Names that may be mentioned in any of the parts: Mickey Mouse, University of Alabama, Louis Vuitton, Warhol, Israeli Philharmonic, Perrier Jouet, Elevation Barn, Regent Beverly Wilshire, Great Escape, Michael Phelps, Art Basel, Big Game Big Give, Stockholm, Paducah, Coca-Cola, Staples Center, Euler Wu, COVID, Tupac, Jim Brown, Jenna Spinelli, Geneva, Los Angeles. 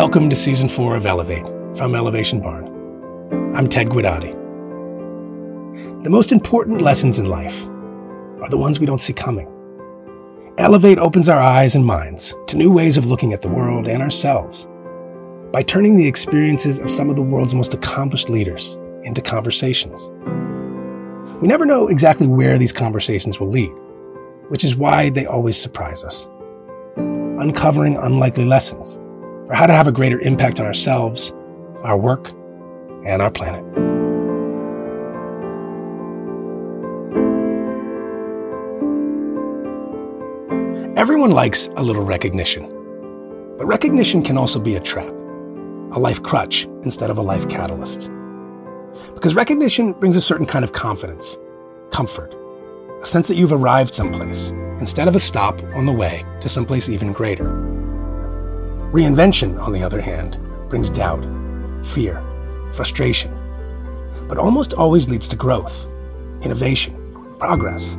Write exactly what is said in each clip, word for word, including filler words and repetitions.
Welcome to Season four of Elevate, from Elevation Barn. I'm Ted Guidotti. The most important lessons in life are the ones we don't see coming. Elevate opens our eyes and minds to new ways of looking at the world and ourselves by turning the experiences of some of the world's most accomplished leaders into conversations. We never know exactly where these conversations will lead, which is why they always surprise us. Uncovering unlikely lessons for how to have a greater impact on ourselves, our work, and our planet. Everyone likes a little recognition, but recognition can also be a trap, a life crutch instead of a life catalyst. Because recognition brings a certain kind of confidence, comfort, a sense that you've arrived someplace instead of a stop on the way to someplace even greater. Reinvention, on the other hand, brings doubt, fear, frustration, but almost always leads to growth, innovation, progress.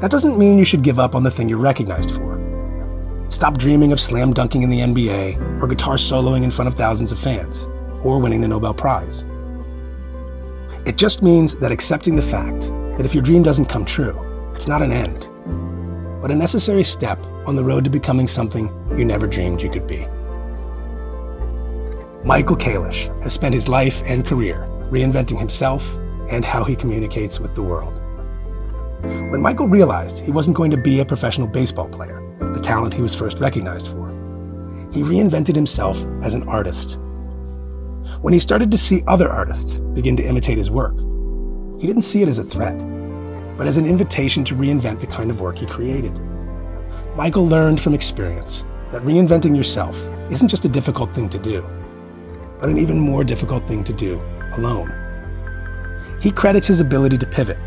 That doesn't mean you should give up on the thing you're recognized for. Stop dreaming of slam dunking in the N B A or guitar soloing in front of thousands of fans or winning the Nobel Prize. It just means that accepting the fact that if your dream doesn't come true, it's not an end, but a necessary step on the road to becoming something you never dreamed you could be. Michael Kalish has spent his life and career reinventing himself and how he communicates with the world. When Michael realized he wasn't going to be a professional baseball player, the talent he was first recognized for, he reinvented himself as an artist. When he started to see other artists begin to imitate his work, he didn't see it as a threat, but as an invitation to reinvent the kind of work he created. Michael learned from experience that reinventing yourself isn't just a difficult thing to do, but an even more difficult thing to do alone. He credits his ability to pivot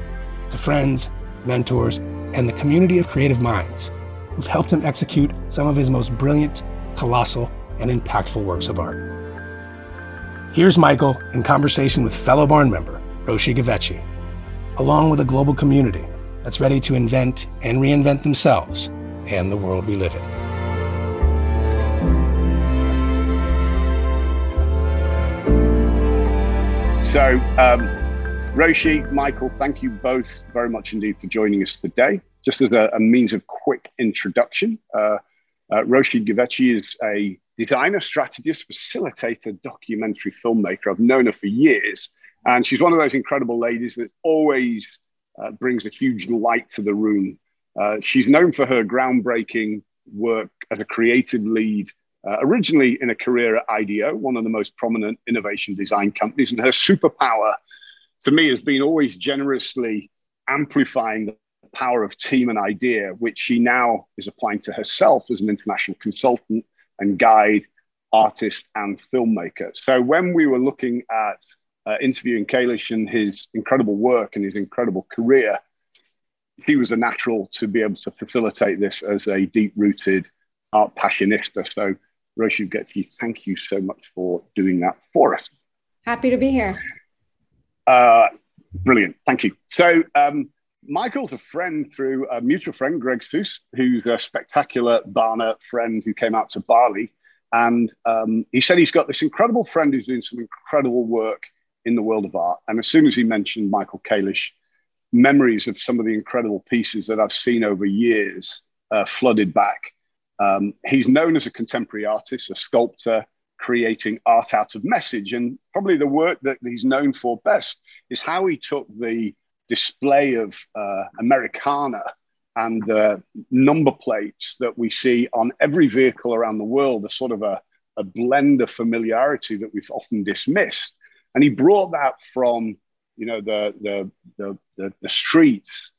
to friends, mentors, and the community of creative minds who've helped him execute some of his most brilliant, colossal, and impactful works of art. Here's Michael in conversation with fellow Barn member Roshi Gavecchi, along with a global community that's ready to invent and reinvent themselves and the world we live in. So, um, Roshi, Michael, thank you both very much indeed for joining us today. Just as a, a means of quick introduction, uh, uh, Roshi Gavecchi is a designer, strategist, facilitator, documentary filmmaker. I've known her for years, and she's one of those incredible ladies that always uh, brings a huge light to the room. Uh, she's known for her groundbreaking work as a creative lead, uh, originally in a career at IDEO, one of the most prominent innovation design companies. And her superpower, to me, has been always generously amplifying the power of team and idea, which she now is applying to herself as an international consultant and guide, artist, and filmmaker. So when we were looking at uh, interviewing Kalish and his incredible work and his incredible career, he was a natural to be able to facilitate this as a deep-rooted art passionista. So, Roshi Gavecchi, thank you so much for doing that for us. Happy to be here. Uh, brilliant. Thank you. So, um, Michael's a friend through a mutual friend, Greg Seuss, who's a spectacular Barner friend who came out to Bali. And um, he said he's got this incredible friend who's doing some incredible work in the world of art. And as soon as he mentioned Michael Kalish, memories of some of the incredible pieces that I've seen over years uh, flooded back. Um, he's known as a contemporary artist, a sculptor, creating art out of message. And probably the work that he's known for best is how he took the display of uh, Americana and the uh, number plates that we see on every vehicle around the world, a sort of a, a blend of familiarity that we've often dismissed. And he brought that from you know, the, the the the the streets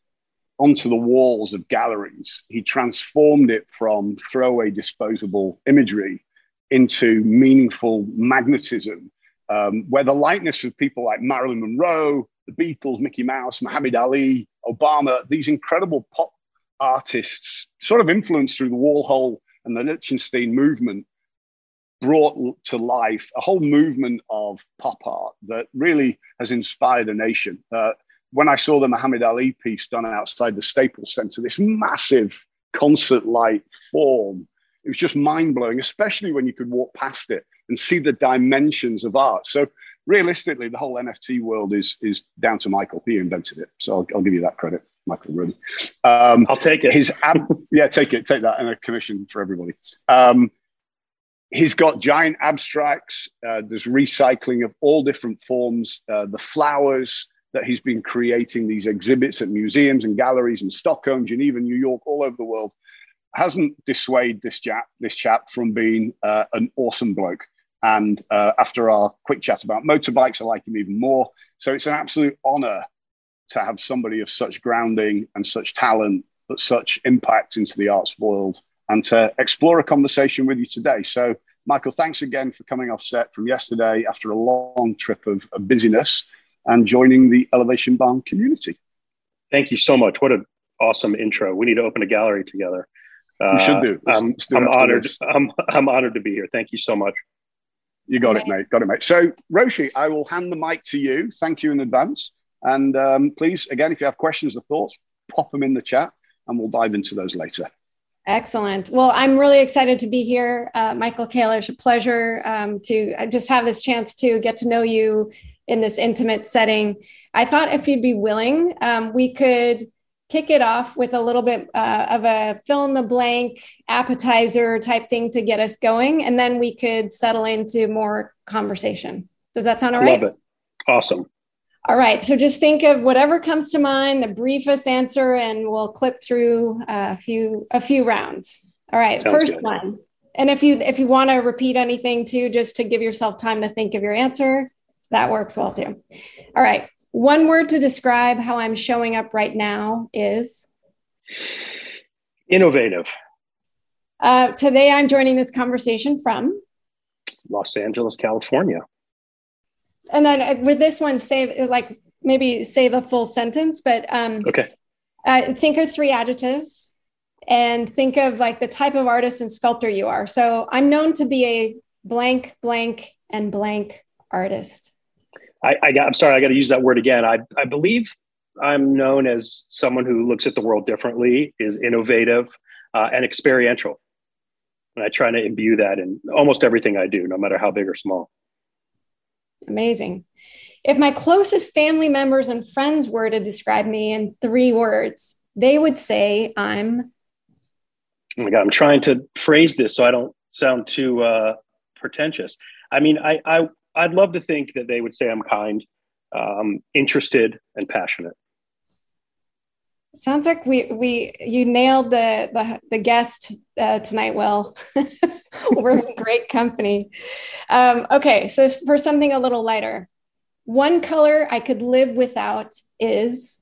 onto the walls of galleries. He transformed it from throwaway disposable imagery into meaningful magnetism, um, where the likeness of people like Marilyn Monroe, the Beatles, Mickey Mouse, Muhammad Ali, Obama, these incredible pop artists sort of influenced through the Warhol and the Lichtenstein movement brought to life a whole movement of pop art that really has inspired a nation. Uh, when I saw the Muhammad Ali piece done outside the Staples Center, this massive concert-like form It was just mind-blowing, especially when you could walk past it and see the dimensions of art. So realistically, the whole N F T world is is down to Michael. He invented it. So I'll, I'll give you that credit, Michael, really. Um, I'll take it. His ab- yeah, take it. Take that and a commission for everybody. Um, he's got giant abstracts. Uh, there's recycling of all different forms. Uh, the flowers that he's been creating, these exhibits at museums and galleries in Stockholm, Geneva, New York, all over the world, hasn't dissuaded this chap, this chap from being uh, an awesome bloke. And uh, after our quick chat about motorbikes, I like him even more. So it's an absolute honor to have somebody of such grounding and such talent, but such impact into the arts world, and to explore a conversation with you today. So, Michael, thanks again for coming off set from yesterday after a long trip of, of busyness and joining the Elevation Barn community. Thank you so much. What an awesome intro. We need to open a gallery together. You uh, should do. Let's, I'm, let's do I'm honored. I'm, I'm honored to be here. Thank you so much. You got it, mate. Got it, mate. So, Roshi, I will hand the mic to you. Thank you in advance. And um, please, again, if you have questions or thoughts, pop them in the chat and we'll dive into those later. Excellent. Well, I'm really excited to be here. Uh, Michael Kalish, a pleasure um, to just have this chance to get to know you in this intimate setting. I thought if you'd be willing, um, we could kick it off with a little bit uh, of a fill in the blank appetizer type thing to get us going, and then we could settle into more conversation. Does that sound all right? Love it. Awesome. All right. So just think of whatever comes to mind, the briefest answer, and we'll clip through a few a few rounds. All right. Sounds First good. one. And if you if you want to repeat anything too, just to give yourself time to think of your answer, that works well too. All right. One word to describe how I'm showing up right now is? Innovative. Uh, today, I'm joining this conversation from? Los Angeles, California. And then with this one, say like maybe say the full sentence, but um, okay. Uh, think of three adjectives and think of like the type of artist and sculptor you are. So I'm known to be a blank, blank, and blank artist. I, I got, I'm sorry, I got to use that word again. I, I believe I'm known as someone who looks at the world differently, is innovative, uh, and experiential. And I try to imbue that in almost everything I do, no matter how big or small. Amazing. If my closest family members and friends were to describe me in three words, they would say I'm... Oh my God, I'm trying to phrase this so I don't sound too uh, pretentious. I mean, I, I, I'd love to think that they would say I'm kind, um, interested, and passionate. Sounds like we we you nailed the the, the guest uh, tonight, Will. We're in great company. Um, okay, so for something a little lighter, one color I could live without is?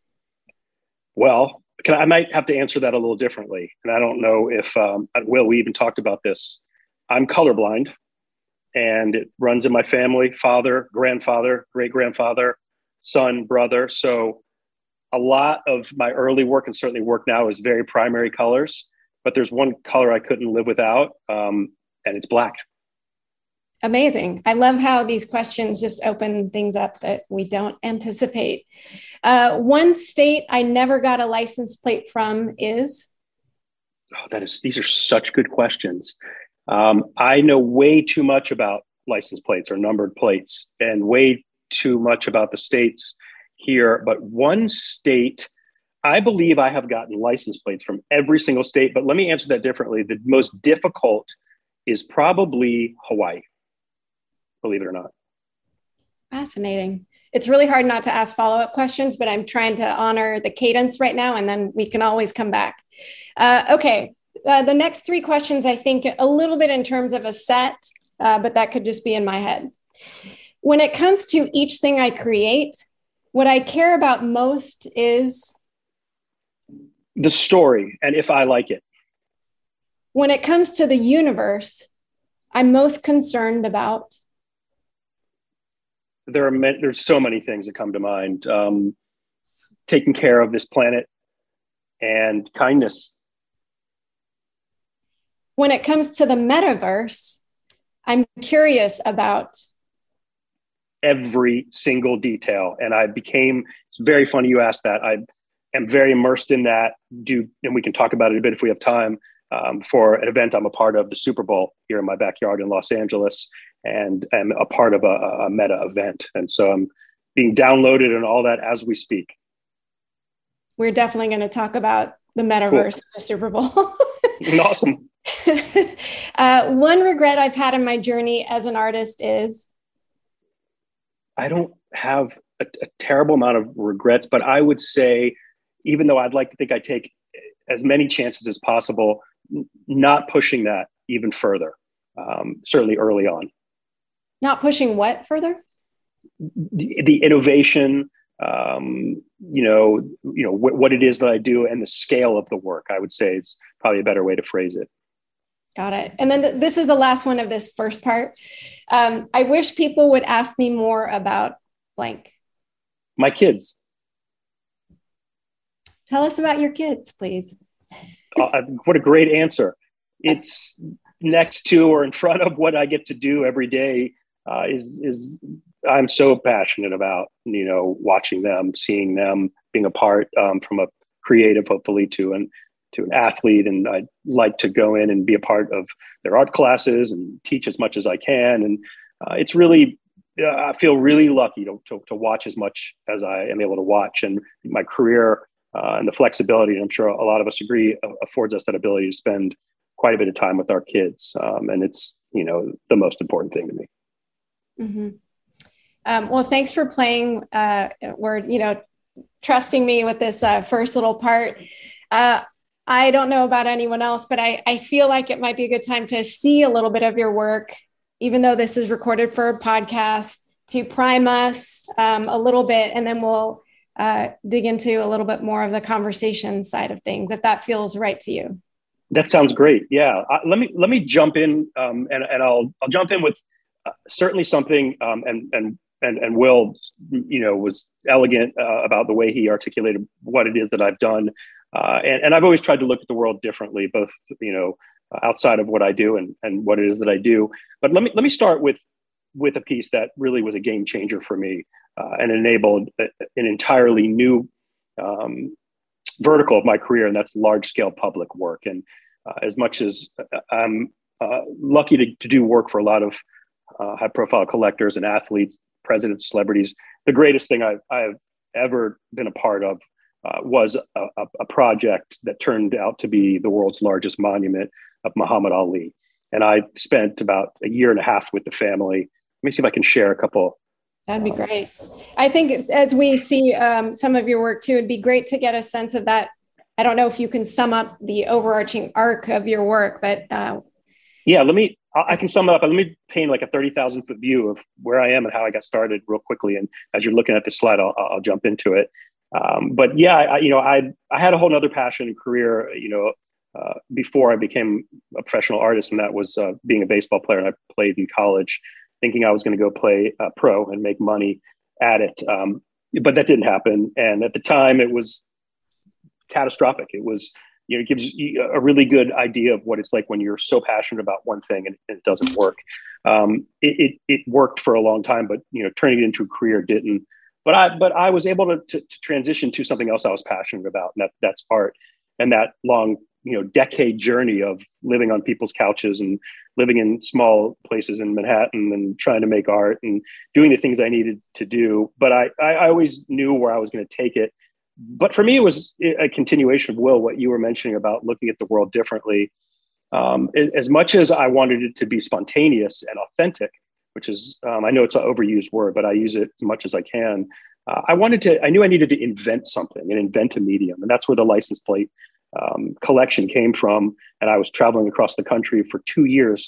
Well, can, I might have to answer that a little differently. And I don't know if, um, Will, we even talked about this. I'm colorblind, and it runs in my family: father, grandfather, great-grandfather, son, brother. So a lot of my early work, and certainly work now, is very primary colors, but there's one color I couldn't live without, um, and it's black. Amazing. I love how these questions just open things up that we don't anticipate. Uh, one state I never got a license plate from is? Oh, that is, these are such good questions. Um, I know way too much about license plates or numbered plates, and way too much about the states here, but one state, I believe I have gotten license plates from every single state, but let me answer that differently. The most difficult is probably Hawaii, believe it or not. Fascinating. It's really hard not to ask follow-up questions, but I'm trying to honor the cadence right now, and then we can always come back. Uh, okay, uh, the next three questions, I think a little bit in terms of a set, uh, but that could just be in my head. When it comes to each thing I create, what I care about most is? The story, and if I like it. When it comes to the universe, I'm most concerned about? There are many, there's so many things that come to mind. Um, taking care of this planet and kindness. When it comes to the metaverse, I'm curious about? Every single detail. And I became, it's very funny you asked that. I am very immersed in that. Do, and we can talk about it a bit if we have time. um, for an event I'm a part of, the Super Bowl here in my backyard in Los Angeles, and am a part of a, a Meta event. And so I'm being downloaded and all that as we speak. We're definitely going to talk about the metaverse cool. and the Super Bowl. Awesome. Uh, one regret I've had in my journey as an artist is? I don't have a, a terrible amount of regrets, but I would say, even though I'd like to think I take as many chances as possible, n- not pushing that even further, um, certainly early on. Not pushing what further? The, the innovation, um, you know, you know wh- what it is that I do, and the scale of the work, I would say, is probably a better way to phrase it. Got it. And then th- this is the last one of this first part. Um, I wish people would ask me more about blank. My kids. Tell us about your kids, please. uh, what a great answer. It's next to or in front of what I get to do every day. Uh, is is I'm so passionate about, you know, watching them, seeing them, being a part um, from a creative, hopefully, to an to an athlete. And I'd like to go in and be a part of their art classes and teach as much as I can. And uh, it's really, uh, I feel really lucky to, to to watch as much as I am able to watch. And my career uh, and the flexibility, and I'm sure a lot of us agree, uh, affords us that ability to spend quite a bit of time with our kids. Um, and it's, you know, the most important thing to me. Mm-hmm. Um, well, thanks for playing, uh, or, you know, trusting me with this uh, first little part. Uh, I don't know about anyone else, but I, I feel like it might be a good time to see a little bit of your work, even though this is recorded for a podcast, to prime us um, a little bit, and then we'll uh, dig into a little bit more of the conversation side of things, if that feels right to you. That sounds great. Yeah. Uh, let me let me jump in, um, and and I'll I'll jump in with uh, certainly something, um, and and and and Will, you know, was elegant uh, about the way he articulated what it is that I've done. Uh, and, and I've always tried to look at the world differently, both, you know, outside of what I do and, and what it is that I do. But let me let me start with with a piece that really was a game changer for me uh, and enabled a, an entirely new um, vertical of my career, and that's large scale public work. And uh, as much as I'm uh, lucky to, to do work for a lot of uh, high profile collectors and athletes, presidents, celebrities, the greatest thing I've, I've ever been a part of Uh, was a, a project that turned out to be the world's largest monument of Muhammad Ali. And I spent about a year and a half with the family. Let me see if I can share a couple. That'd be um, great. I think as we see um, some of your work too, it'd be great to get a sense of that. I don't know if you can sum up the overarching arc of your work, but. Uh, yeah, let me, I, I can sum it up. Let me paint like a thirty thousand foot view of where I am and how I got started real quickly. And as you're looking at this slide, I'll, I'll jump into it. Um, but yeah, I, you know, I I had a whole nother passion and career, you know, uh, before I became a professional artist, and that was uh, being a baseball player. And I played in college, thinking I was going to go play uh, pro and make money at it. Um, but that didn't happen. And at the time, it was catastrophic. It was, you know, it gives you a really good idea of what it's like when you're so passionate about one thing and it doesn't work. Um, it, it it worked for a long time, but you know, turning it into a career didn't. But I, but I was able to, to, to transition to something else I was passionate about, and that, that's art. And that long, you know, decade journey of living on people's couches and living in small places in Manhattan and trying to make art and doing the things I needed to do. But I, I always knew where I was going to take it. But for me, it was a continuation of, Will, what you were mentioning about looking at the world differently. Um, as much as I wanted it to be spontaneous and authentic, which is, um, I know it's an overused word, but I use it as much as I can. Uh, I wanted to, I knew I needed to invent something and invent a medium. And that's where the license plate um, collection came from. And I was traveling across the country for two years,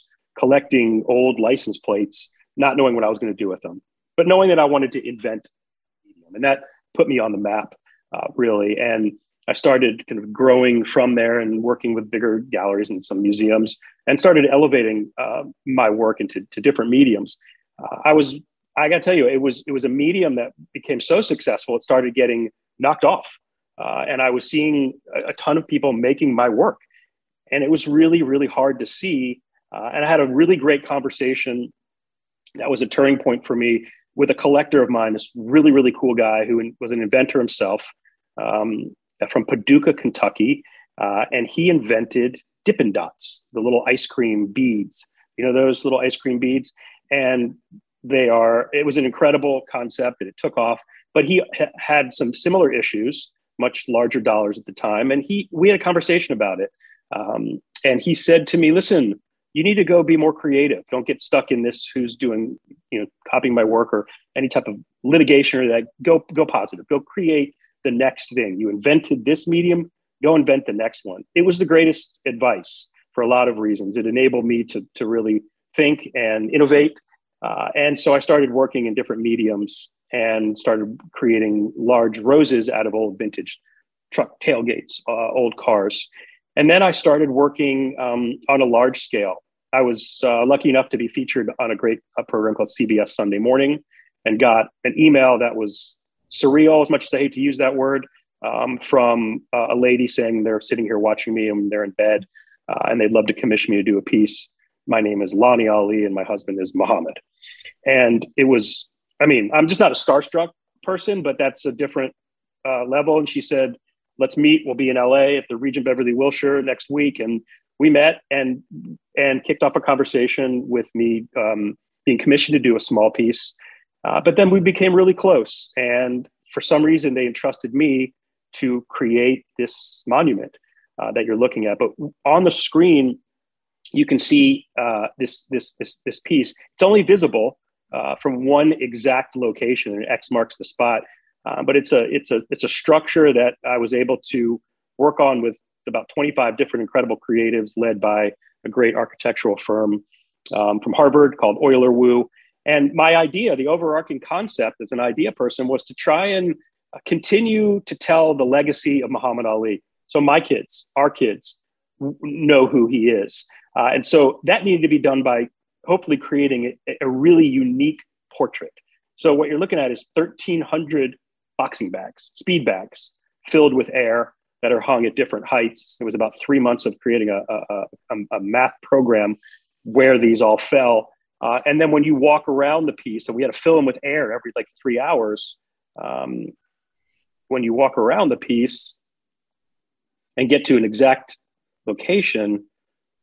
collecting old license plates, not knowing what I was going to do with them, but knowing that I wanted to invent a medium. And that put me on the map, uh, really. And I started kind of growing from there and working with bigger galleries and some museums, and started elevating uh, my work into to different mediums. Uh, I was, I gotta tell you, it was it was a medium that became so successful, it started getting knocked off. Uh, and I was seeing a, a ton of people making my work. And it was really, really hard to see. Uh, and I had a really great conversation that was a turning point for me with a collector of mine, this really, really cool guy who was an inventor himself, um, from Paducah, Kentucky, uh, and he invented Dippin' Dots, the little ice cream beads, you know, those little ice cream beads. And they are, it was an incredible concept and it took off, but he ha- had some similar issues, much larger dollars at the time. And he, we had a conversation about it. Um, and he said to me, listen, you need to go be more creative. Don't get stuck in this, who's doing, you know, copying my work or any type of litigation or that. Go, go positive, go create the next thing. You invented this medium, go invent the next one. It was the greatest advice for a lot of reasons. It enabled me to, to really think and innovate. Uh, and so I started working in different mediums and started creating large roses out of old vintage truck tailgates, uh, old cars. And then I started working um, on a large scale. I was uh, lucky enough to be featured on a great uh, program called C B S Sunday Morning, and got an email that was surreal, as much as I hate to use that word, um, from uh, a lady saying they're sitting here watching me and they're in bed uh, and they'd love to commission me to do a piece. My name is Lani Ali and my husband is Muhammad. And it was, I mean, I'm just not a starstruck person, but that's a different uh, level. And she said, let's meet. We'll be in L A at the Regent Beverly Wilshire next week. And we met and and kicked off a conversation with me um, being commissioned to do a small piece. Uh, but then we became really close. And for some reason, they entrusted me to create this monument uh, that you're looking at. But on the screen, you can see uh, this, this, this, this piece. It's only visible uh, from one exact location, and X marks the spot. Uh, but it's a it's a it's a structure that I was able to work on with about twenty-five different incredible creatives, led by a great architectural firm um, from Harvard called Euler Wu. And my idea, the overarching concept as an idea person, was to try and continue to tell the legacy of Muhammad Ali. So my kids, our kids, w- know who he is, uh, and so that needed to be done by hopefully creating a, a really unique portrait. So what you're looking at is thirteen hundred. Boxing bags, speed bags filled with air that are hung at different heights. It was about three months of creating a, a, a, a math program where these all fell. Uh, and then when you walk around the piece, and we had to fill them with air every like three hours. Um, when you walk around the piece and get to an exact location,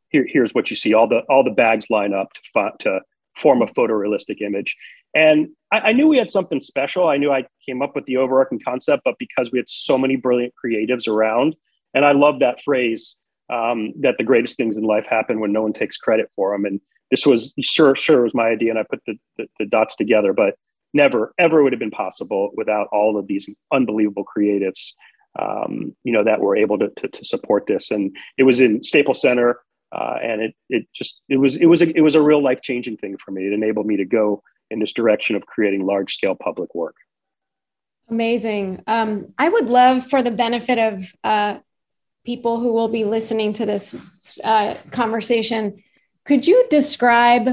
here, here's what you see. All the all the bags line up to, font, to form a photorealistic image. And I, I knew we had something special. I knew I came up with the overarching concept, but because we had so many brilliant creatives around, and I love that phrase um, that the greatest things in life happen when no one takes credit for them. And this was sure, sure was my idea, and I put the, the, the dots together, but never, ever would have been possible without all of these unbelievable creatives, um, you know, that were able to, to, to support this. And it was in Staples Center, uh, and it it just it was it was a, it was a real life changing thing for me. It enabled me to go in this direction of creating large scale public work. Amazing. Um, I would love, for the benefit of uh, people who will be listening to this uh, conversation, could you describe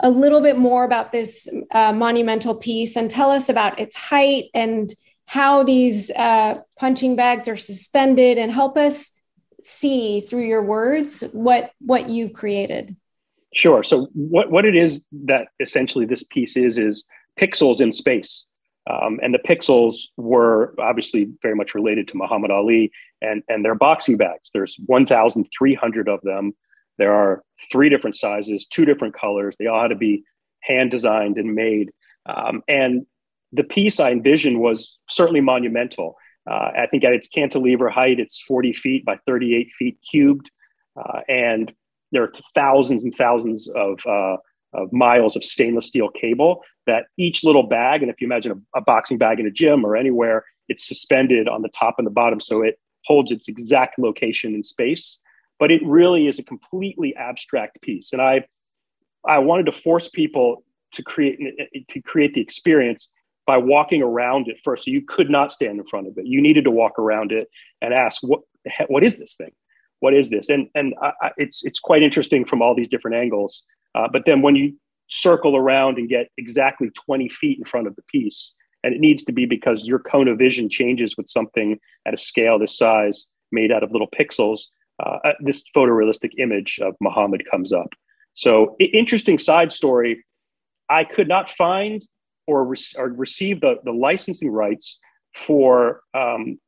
a little bit more about this uh, monumental piece and tell us about its height and how these uh, punching bags are suspended, and help us see through your words what, what you've created? Sure. So what, what it is that essentially this piece is, is pixels in space. Um, and the pixels were obviously very much related to Muhammad Ali and, and their boxing bags. There's one thousand three hundred of them. There are three different sizes, two different colors. They all had to be hand designed and made. Um, and the piece I envisioned was certainly monumental. Uh, I think at its cantilever height, it's forty feet by thirty-eight feet cubed. Uh, and there are thousands and thousands of, uh, of miles of stainless steel cable that each little bag, and if you imagine a, a boxing bag in a gym or anywhere, it's suspended on the top and the bottom, so it holds its exact location in space. But it really is a completely abstract piece. And I I wanted to force people to create to create the experience by walking around it first. So you could not stand in front of it. You needed to walk around it and ask, what what is this thing? What is this? And and I, it's it's quite interesting from all these different angles. Uh, but then when you circle around and get exactly twenty feet in front of the piece, and it needs to be because your cone of vision changes with something at a scale this size made out of little pixels, uh, this photorealistic image of Muhammad comes up. So interesting side story. I could not find or, re- or receive the, the licensing rights for um,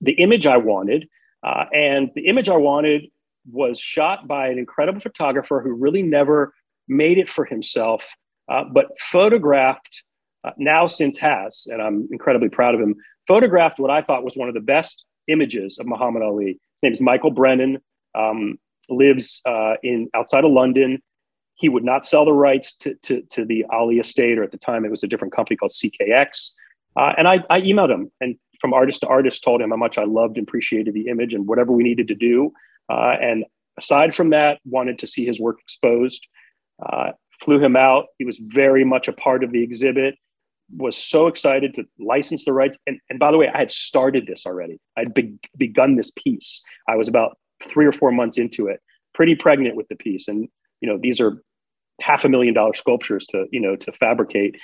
the image I wanted. Uh, and the image I wanted was shot by an incredible photographer who really never made it for himself, uh, but photographed, uh, now since has, and I'm incredibly proud of him, photographed what I thought was one of the best images of Muhammad Ali. His name is Michael Brennan, um, lives uh, in outside of London. He would not sell the rights to, to, to the Ali estate, or at the time it was a different company called C K X. Uh, and I, I emailed him, and from artist to artist told him how much I loved and appreciated the image and whatever we needed to do. Uh, and aside from that, wanted to see his work exposed, uh, flew him out. He was very much a part of the exhibit, was so excited to license the rights. And, and by the way, I had started this already. I'd be- begun this piece. I was about three or four months into it, pretty pregnant with the piece. And, you know, these are half a million dollar sculptures to, you know, to fabricate.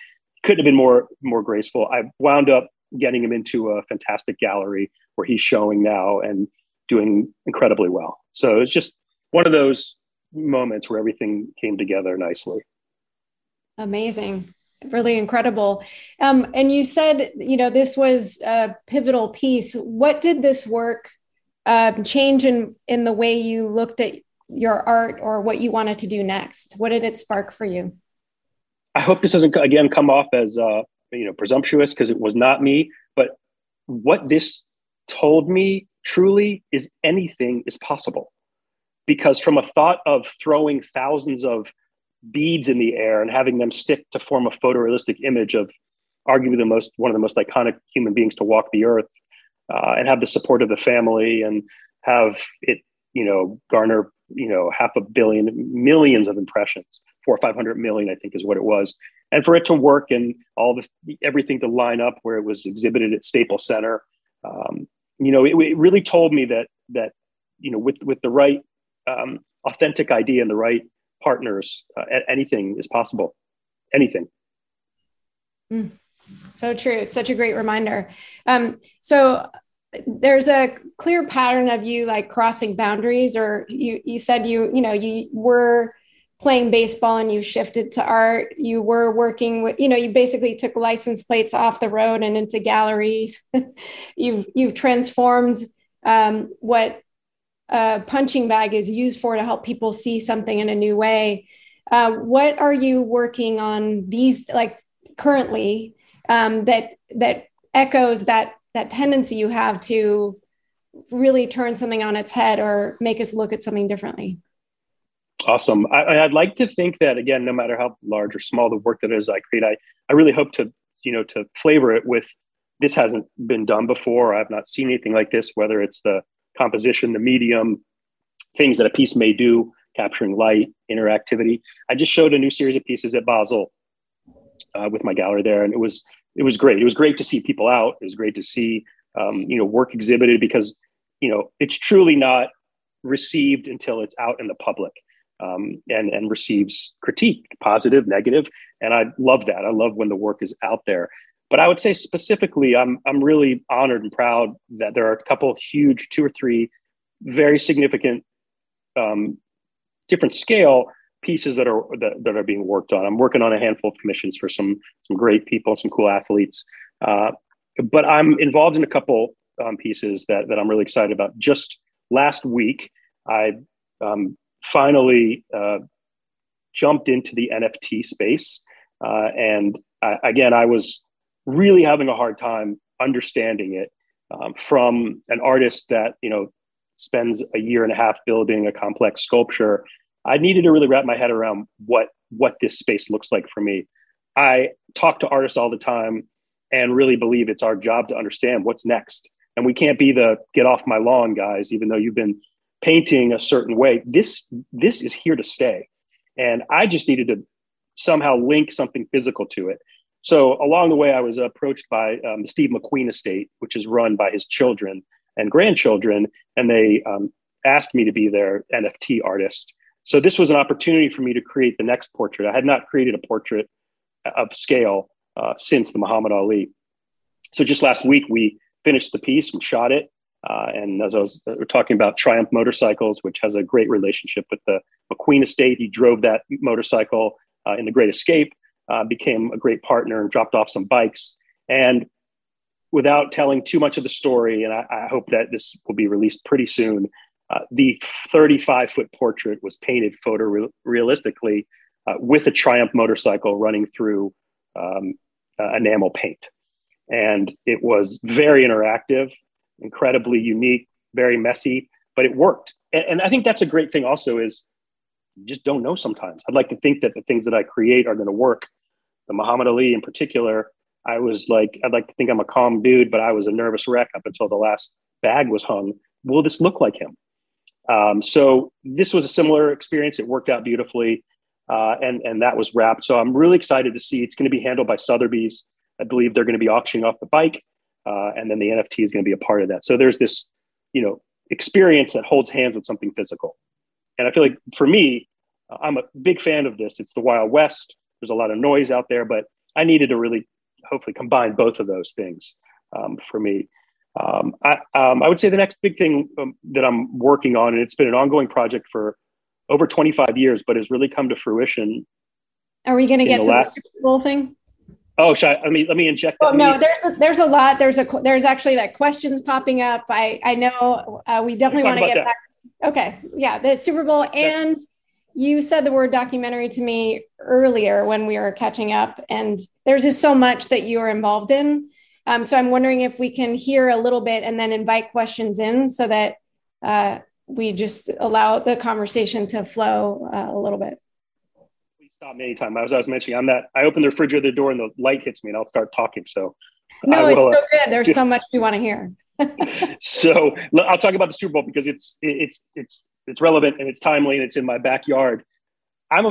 Couldn't have been more, more graceful. I wound up getting him into a fantastic gallery where he's showing now and doing incredibly well. So it's just one of those moments where everything came together nicely. Amazing. Really incredible. Um, and you said, you know, this was a pivotal piece. What did this work uh, change in, in the way you looked at your art or what you wanted to do next? What did it spark for you? I hope this doesn't, again, come off as, uh, you know, presumptuous, because it was not me. But what this told me truly is anything is possible, because from a thought of throwing thousands of beads in the air and having them stick to form a photorealistic image of arguably the most, one of the most iconic human beings to walk the earth, uh, and have the support of the family and have it, you know, garner, you know, half a billion, millions of impressions, four or five hundred million, I think is what it was. And for it to work and all the, everything to line up where it was exhibited at Staples Center, um, you know, it, it really told me that, that, you know, with, with the right um, authentic idea and the right partners, uh, anything is possible. Anything. Mm, so true. It's such a great reminder. Um, so there's a clear pattern of you like crossing boundaries, or you, you said you, you know, you were playing baseball and you shifted to art. You were working with, you know, you basically took license plates off the road and into galleries. you've, you've transformed um, what a punching bag is used for to help people see something in a new way. Uh, what are you working on these, like currently, um, that, that echoes that, that tendency you have to really turn something on its head or make us look at something differently? Awesome. I, I'd like to think that, again, no matter how large or small the work that is I create, I, I really hope to, you know, to flavor it with, this hasn't been done before. I've not seen anything like this, whether it's the composition, the medium, things that a piece may do, capturing light, interactivity. I just showed a new series of pieces at Basel uh, with my gallery there. And it was, it was great. It was great to see people out. It was great to see, um, you know, work exhibited, because, you know, it's truly not received until it's out in the public. Um, and, and receives critique, positive, negative. And I love that. I love when the work is out there. But I would say specifically, I'm, I'm really honored and proud that there are a couple huge, two or three very significant, um, different scale pieces that are, that, that are being worked on. I'm working on a handful of commissions for some, some great people, some cool athletes. Uh, but I'm involved in a couple um, pieces that, that I'm really excited about. Just last week, I, um, finally uh, jumped into the N F T space. Uh, and I, again, I was really having a hard time understanding it um, from an artist that, you know, spends a year and a half building a complex sculpture. I needed to really wrap my head around what, what this space looks like for me. I talk to artists all the time and really believe it's our job to understand what's next. And we can't be the get off my lawn guys, even though you've been painting a certain way. This, this is here to stay. And I just needed to somehow link something physical to it. So along the way, I was approached by um, the Steve McQueen estate, which is run by his children and grandchildren. And they um, asked me to be their N F T artist. So this was an opportunity for me to create the next portrait. I had not created a portrait of scale uh, since the Muhammad Ali. So just last week, we finished the piece and shot it. Uh, and as I was uh, we're talking about Triumph Motorcycles, which has a great relationship with the McQueen estate. He drove that motorcycle uh, in The Great Escape, uh, became a great partner and dropped off some bikes. And without telling too much of the story, and I, I hope that this will be released pretty soon, Uh, the thirty-five foot portrait was painted photorealistically uh, with a Triumph motorcycle running through um, uh, enamel paint. And it was very interactive, incredibly unique, very messy, but it worked. And, and I think that's a great thing also is you just don't know sometimes. I'd like to think that the things that I create are going to work. The Muhammad Ali in particular, I was like, I'd like to think I'm a calm dude, but I was a nervous wreck up until the last bag was hung. Will this look like him? Um, so this was a similar experience. It worked out beautifully. Uh, and, and that was wrapped. So I'm really excited to see, it's going to be handled by Sotheby's. I believe they're going to be auctioning off the bike. Uh, and then the N F T is going to be a part of that. So there's this, you know, experience that holds hands with something physical. And I feel like for me, I'm a big fan of this. It's the Wild West. There's a lot of noise out there, but I needed to really hopefully combine both of those things um, for me. Um, I, um, I would say the next big thing um, that I'm working on, and it's been an ongoing project for over twenty-five years, but has really come to fruition. Are we going to get the to last... the whole thing? Oh, I, let me let me inject. That oh, no, there's a, there's a lot. There's a there's actually like questions popping up. I I know uh, we definitely want to get that. back. Okay, yeah, the Super Bowl, and That's... you said the word documentary to me earlier when we were catching up, and there's just so much that you are involved in. Um, so I'm wondering if we can hear a little bit and then invite questions in so that uh, we just allow the conversation to flow uh, a little bit. Me anytime. As I was mentioning, I'm that I open the refrigerator door and the light hits me and I'll start talking. So no, will, it's so good. There's so much we want to hear. So I'll talk about the Super Bowl because it's it's it's it's relevant and it's timely and it's in my backyard. I'm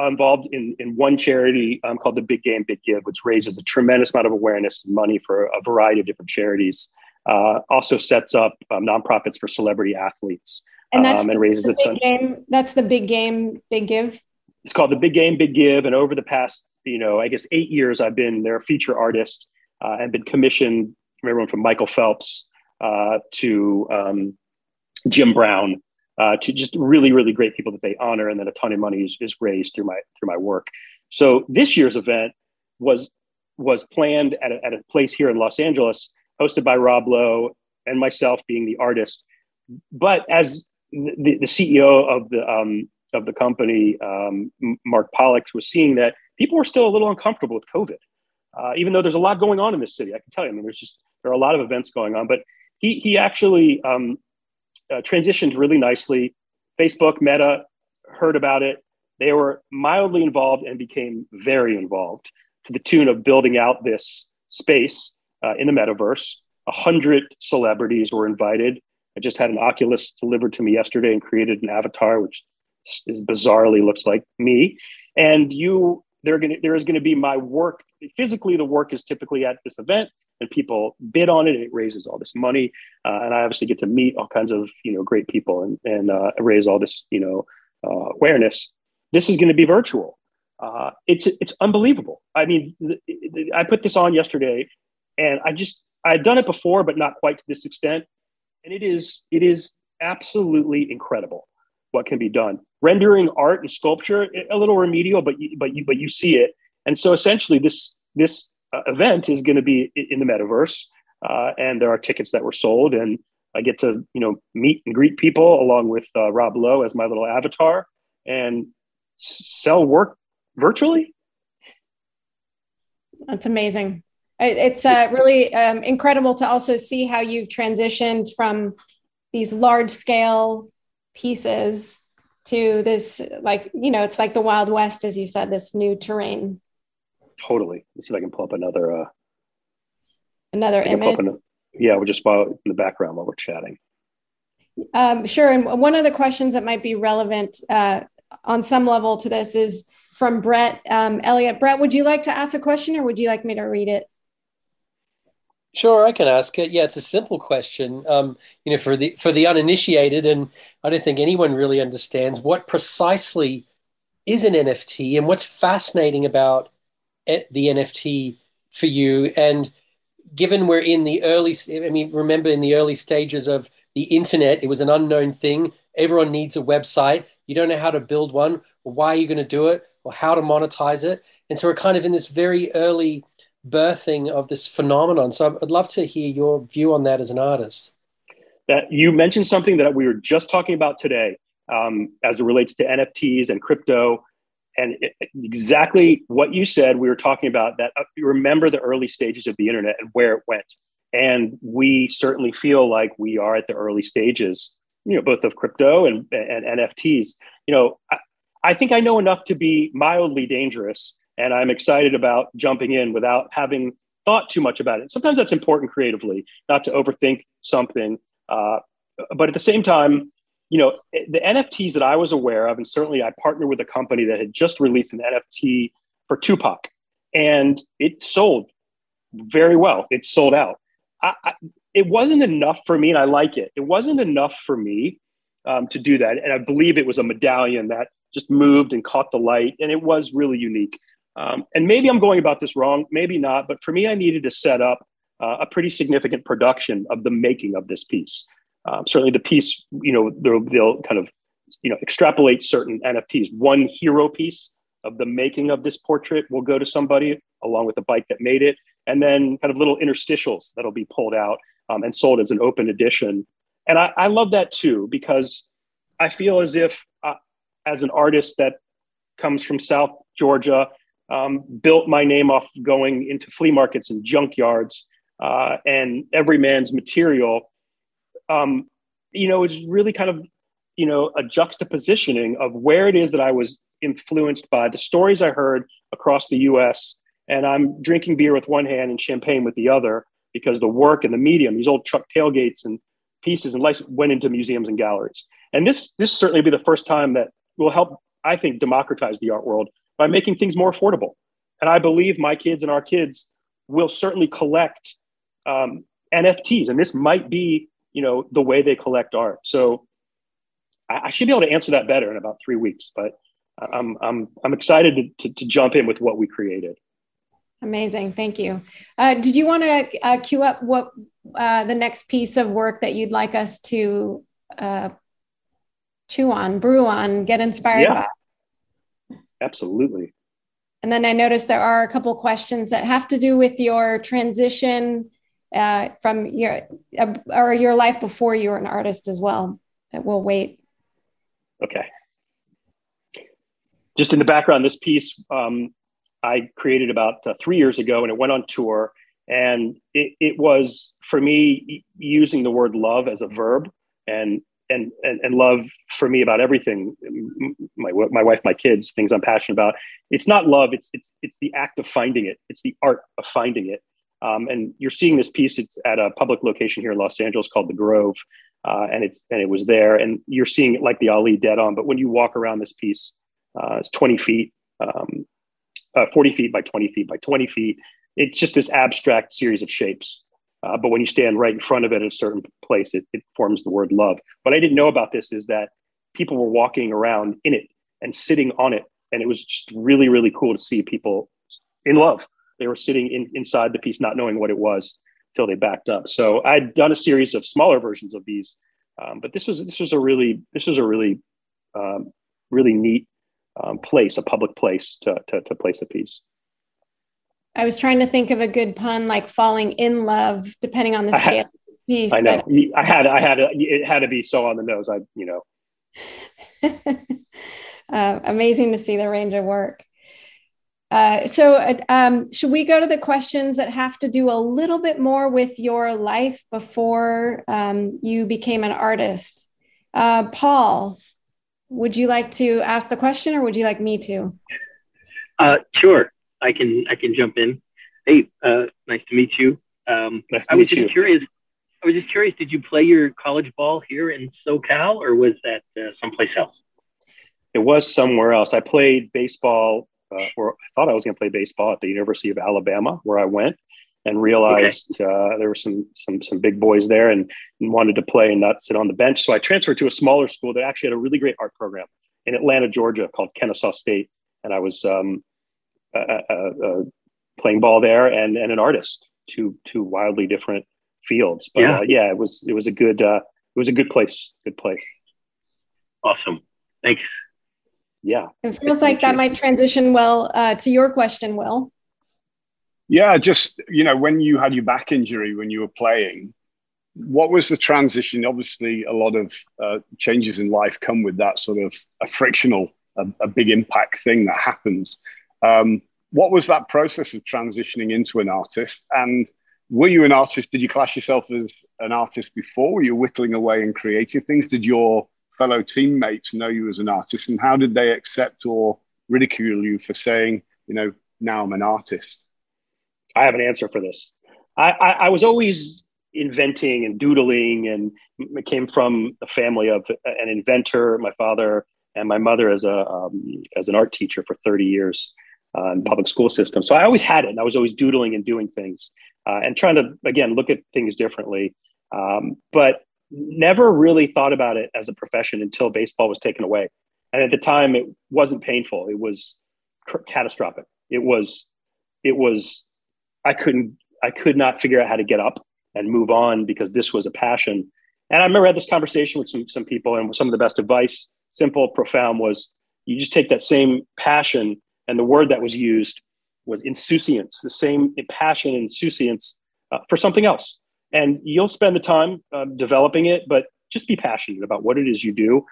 involved in in one charity um, called the Big Game Big Give, which raises a tremendous amount of awareness and money for a variety of different charities. Uh, also sets up um, nonprofits for celebrity athletes and, that's um, and the, raises the a ton. Game, that's the Big Game Big Give. It's called the Big Game, Big Give. And over the past, you know, I guess eight years, I've been their feature artist uh, and been commissioned from everyone from Michael Phelps uh, to um, Jim Brown uh, to just really, really great people that they honor. And then a ton of money is, is raised through my through my work. So this year's event was was planned at a, at a place here in Los Angeles, hosted by Rob Lowe and myself being the artist. But as the, the C E O of the um, of the company, um, Mark Pollux, was seeing that people were still a little uncomfortable with COVID, uh, even though there's a lot going on in this city. I can tell you, I mean, there's just, there are a lot of events going on, but he he actually um, uh, transitioned really nicely. Facebook, Meta heard about it. They were mildly involved and became very involved to the tune of building out this space uh, in the metaverse. A hundred celebrities were invited. I just had an Oculus delivered to me yesterday and created an avatar, which is bizarrely looks like me, and you. They're gonna. There is gonna be my work. Physically, the work is typically at this event, and people bid on it. And it raises all this money, uh, and I obviously get to meet all kinds of you know great people and and uh, raise all this you know uh, awareness. This is going to be virtual. Uh, it's it's unbelievable. I mean, th- th- I put this on yesterday, and I just I'd done it before, but not quite to this extent. And it is it is absolutely incredible what can be done. Rendering art and sculpture, a little remedial, but you, but you, but you see it. And so essentially this, this uh, event is going to be in the metaverse. Uh, and there are tickets that were sold, and I get to, you know, meet and greet people along with uh, Rob Lowe as my little avatar and sell work virtually. That's amazing. It's uh, really um, incredible to also see how you've transitioned from these large scale pieces to this, like, you know, it's like the Wild West, as you said, this new terrain. Totally. Let's see if I can pull up another. Uh, another image? Up an, yeah, we'll just follow in the background while we're chatting. Um, sure. And one of the questions that might be relevant uh, on some level to this is from Brett um, Elliott. Brett, would you like to ask a question or would you like me to read it? Sure, I can ask it. Yeah, it's a simple question. Um, you know, for the for the uninitiated, and I don't think anyone really understands what precisely is an N F T and what's fascinating about the N F T for you. And given we're in the early, I mean, remember in the early stages of the internet, it was an unknown thing. Everyone needs a website. You don't know how to build one, or why are you going to do it, or how to monetize it. And so we're kind of in this very early birthing of this phenomenon. So I'd love to hear your view on that as an artist. that you mentioned something that we were just talking about today um, as it relates to N F Ts and crypto. And it, exactly what you said, we were talking about that. Uh, you remember the early stages of the internet and where it went. And we certainly feel like we are at the early stages, you know, both of crypto and, and N F Ts. You know, I, I think I know enough to be mildly dangerous, and I'm excited about jumping in without having thought too much about it. Sometimes that's important creatively, not to overthink something. Uh, but at the same time, you know, the N F Ts that I was aware of, and certainly I partnered with a company that had just released an N F T for Tupac, and it sold very well. It sold out. I, I, it wasn't enough for me, and I like it. It wasn't enough for me um, to do that. And I believe it was a medallion that just moved and caught the light, and it was really unique. Um, and maybe I'm going about this wrong, maybe not, but for me, I needed to set up uh, a pretty significant production of the making of this piece. Um, certainly the piece, you know, they'll, they'll kind of, you know, extrapolate certain N F Ts. One hero piece of the making of this portrait will go to somebody along with the bike that made it. And then kind of little interstitials that'll be pulled out um, and sold as an open edition. And I, I love that too, because I feel as if uh, as an artist that comes from South Georgia, um, built my name off going into flea markets and junkyards uh, and every man's material, um, you know, it's really kind of, you know, a juxtapositioning of where it is that I was influenced by the stories I heard across the U S, and I'm drinking beer with one hand and champagne with the other, because the work and the medium, these old truck tailgates and pieces and lights, went into museums and galleries. And this this certainly be the first time that will help, I think, democratize the art world by making things more affordable. And I believe my kids and our kids will certainly collect um, N F Ts. And this might be, you know, the way they collect art. So I, I should be able to answer that better in about three weeks. But I'm I'm I'm excited to, to, to jump in with what we created. Amazing, thank you. Uh, did you want to uh, queue up what uh, the next piece of work that you'd like us to uh, chew on, brew on, get inspired yeah. by? Absolutely. And then I noticed there are a couple questions that have to do with your transition uh, from your uh, or your life before you were an artist as well. We'll wait. Okay. Just in the background, this piece, um, I created about uh, three years ago, and it went on tour. And it, it was, for me, using the word love as a verb, and and and, and love for me about everything, my, my wife, my kids, things I'm passionate about. It's not love, it's it's it's the act of finding it. It's the art of finding it. Um, and you're seeing this piece, it's at a public location here in Los Angeles called The Grove, uh, and it's and it was there. And you're seeing it like the Ali dead on, but when you walk around this piece, uh, it's twenty feet, um, Uh, forty feet by twenty feet by twenty feet. It's just this abstract series of shapes. Uh, but when you stand right in front of it at a certain place, it, it forms the word love. What I didn't know about this is that people were walking around in it and sitting on it. And it was just really, really cool to see people in love. They were sitting in, inside the piece, not knowing what it was till they backed up. So I'd done a series of smaller versions of these. Um, but this was, this was a really, this was a really, um, really neat Um, place, a public place to, to, to place a piece. I was trying to think of a good pun, like falling in love, depending on the scale had, of this piece. I know. But... I had, I had, a, it had to be so on the nose. I, you know. uh, amazing to see the range of work. Uh, so uh, um, should we go to the questions that have to do a little bit more with your life before um, you became an artist? Uh, Paul, would you like to ask the question, or would you like me to? Uh, sure, I can. I can jump in. Hey, uh, nice to meet you. Um, nice to I was meet just you. curious. I was just curious. Did you play your college ball here in SoCal, or was that uh, someplace else? It was somewhere else. I played baseball, uh, or I thought I was going to play baseball at the University of Alabama, where I went, and realized okay. uh, there were some some some big boys there and wanted to play and not sit on the bench. So I transferred to a smaller school that actually had a really great art program in Atlanta, Georgia, called Kennesaw State. And I was um, uh, uh, uh, playing ball there and and an artist, two two wildly different fields. But yeah, uh, yeah it was it was a good uh, it was a good place, good place. Awesome, thanks. Yeah, it feels it's like that might transition well uh, to your question, Will. Yeah, just, you know, when you had your back injury when you were playing, what was the transition? Obviously, a lot of uh, changes in life come with that sort of a frictional, a, a big impact thing that happens. Um, what was that process of transitioning into an artist? And were you an artist? Did you class yourself as an artist before? Were you whittling away and creating things? Did your fellow teammates know you as an artist? And how did they accept or ridicule you for saying, you know, now I'm an artist? I have an answer for this. I, I, I was always inventing and doodling, and came from a family of an inventor. My father and my mother as a um, as an art teacher for thirty years uh, in public school system. So I always had it, and I was always doodling and doing things uh, and trying to, again, look at things differently. Um, but never really thought about it as a profession until baseball was taken away. And at the time, it wasn't painful. It was cr- catastrophic. It was, it was, I couldn't, I could not figure out how to get up and move on, because this was a passion. And I remember I had this conversation with some, some people, and some of the best advice, simple, profound, was you just take that same passion, and the word that was used was insouciance, the same passion and insouciance uh, for something else. And you'll spend the time uh, developing it, but just be passionate about what it is you do.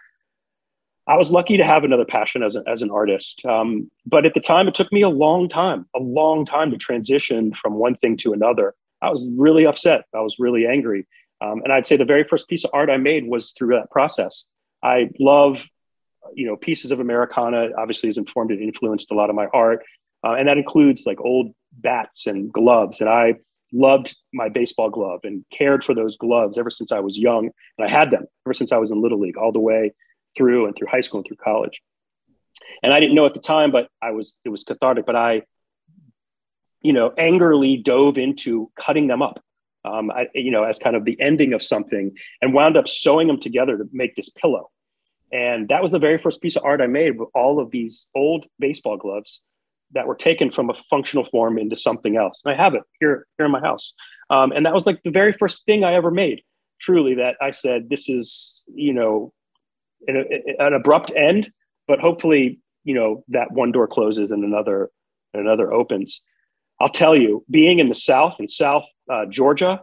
I was lucky to have another passion as, a, as an artist. Um, but at the time, it took me a long time, a long time to transition from one thing to another. I was really upset. I was really angry. Um, and I'd say the very first piece of art I made was through that process. I love, you know, pieces of Americana, obviously has informed and influenced a lot of my art. Uh, and that includes like old bats and gloves. And I loved my baseball glove and cared for those gloves ever since I was young. And I had them ever since I was in Little League, all the way through and through high school and through college. And I didn't know at the time, but I was, it was cathartic, but I, you know, angrily dove into cutting them up, um, I, you know, as kind of the ending of something, and wound up sewing them together to make this pillow. And that was the very first piece of art I made, with all of these old baseball gloves that were taken from a functional form into something else. And I have it here, here in my house. Um, and that was like the very first thing I ever made, truly, that I said, this is, you know, an, an abrupt end, but hopefully, you know, that one door closes and another, and another opens. I'll tell you, being in the South, in South uh, Georgia,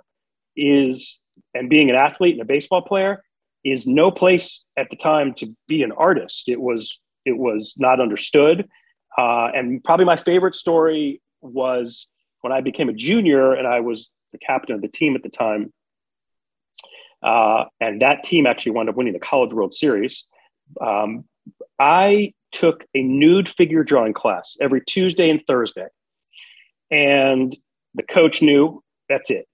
is, and being an athlete and a baseball player, is no place at the time to be an artist. It was, it was not understood. Uh, and probably my favorite story was when I became a junior, and I was the captain of the team at the time. Uh, and that team actually wound up winning the College World Series. Um, I took a nude figure drawing class every Tuesday and Thursday. And the coach knew that's it.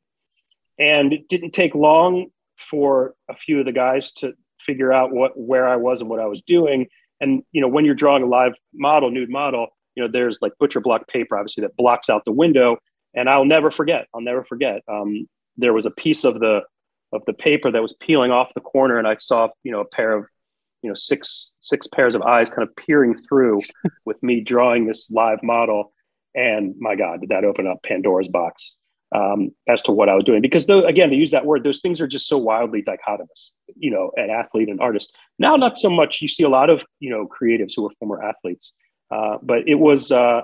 And it didn't take long for a few of the guys to figure out what, where I was and what I was doing. And, you know, when you're drawing a live model, nude model, you know, there's like butcher block paper, obviously, that blocks out the window. And I'll never forget. I'll never forget. Um, there was a piece of the, of the paper that was peeling off the corner. And I saw, you know, a pair of, you know, six, six pairs of eyes kind of peering through with me drawing this live model. And my God, did that open up Pandora's box um, as to what I was doing? Because though, again, to use that word, those things are just so wildly dichotomous, you know, an athlete and artist. Now, not so much. You see a lot of, you know, creatives who were former athletes, uh, but it was, uh,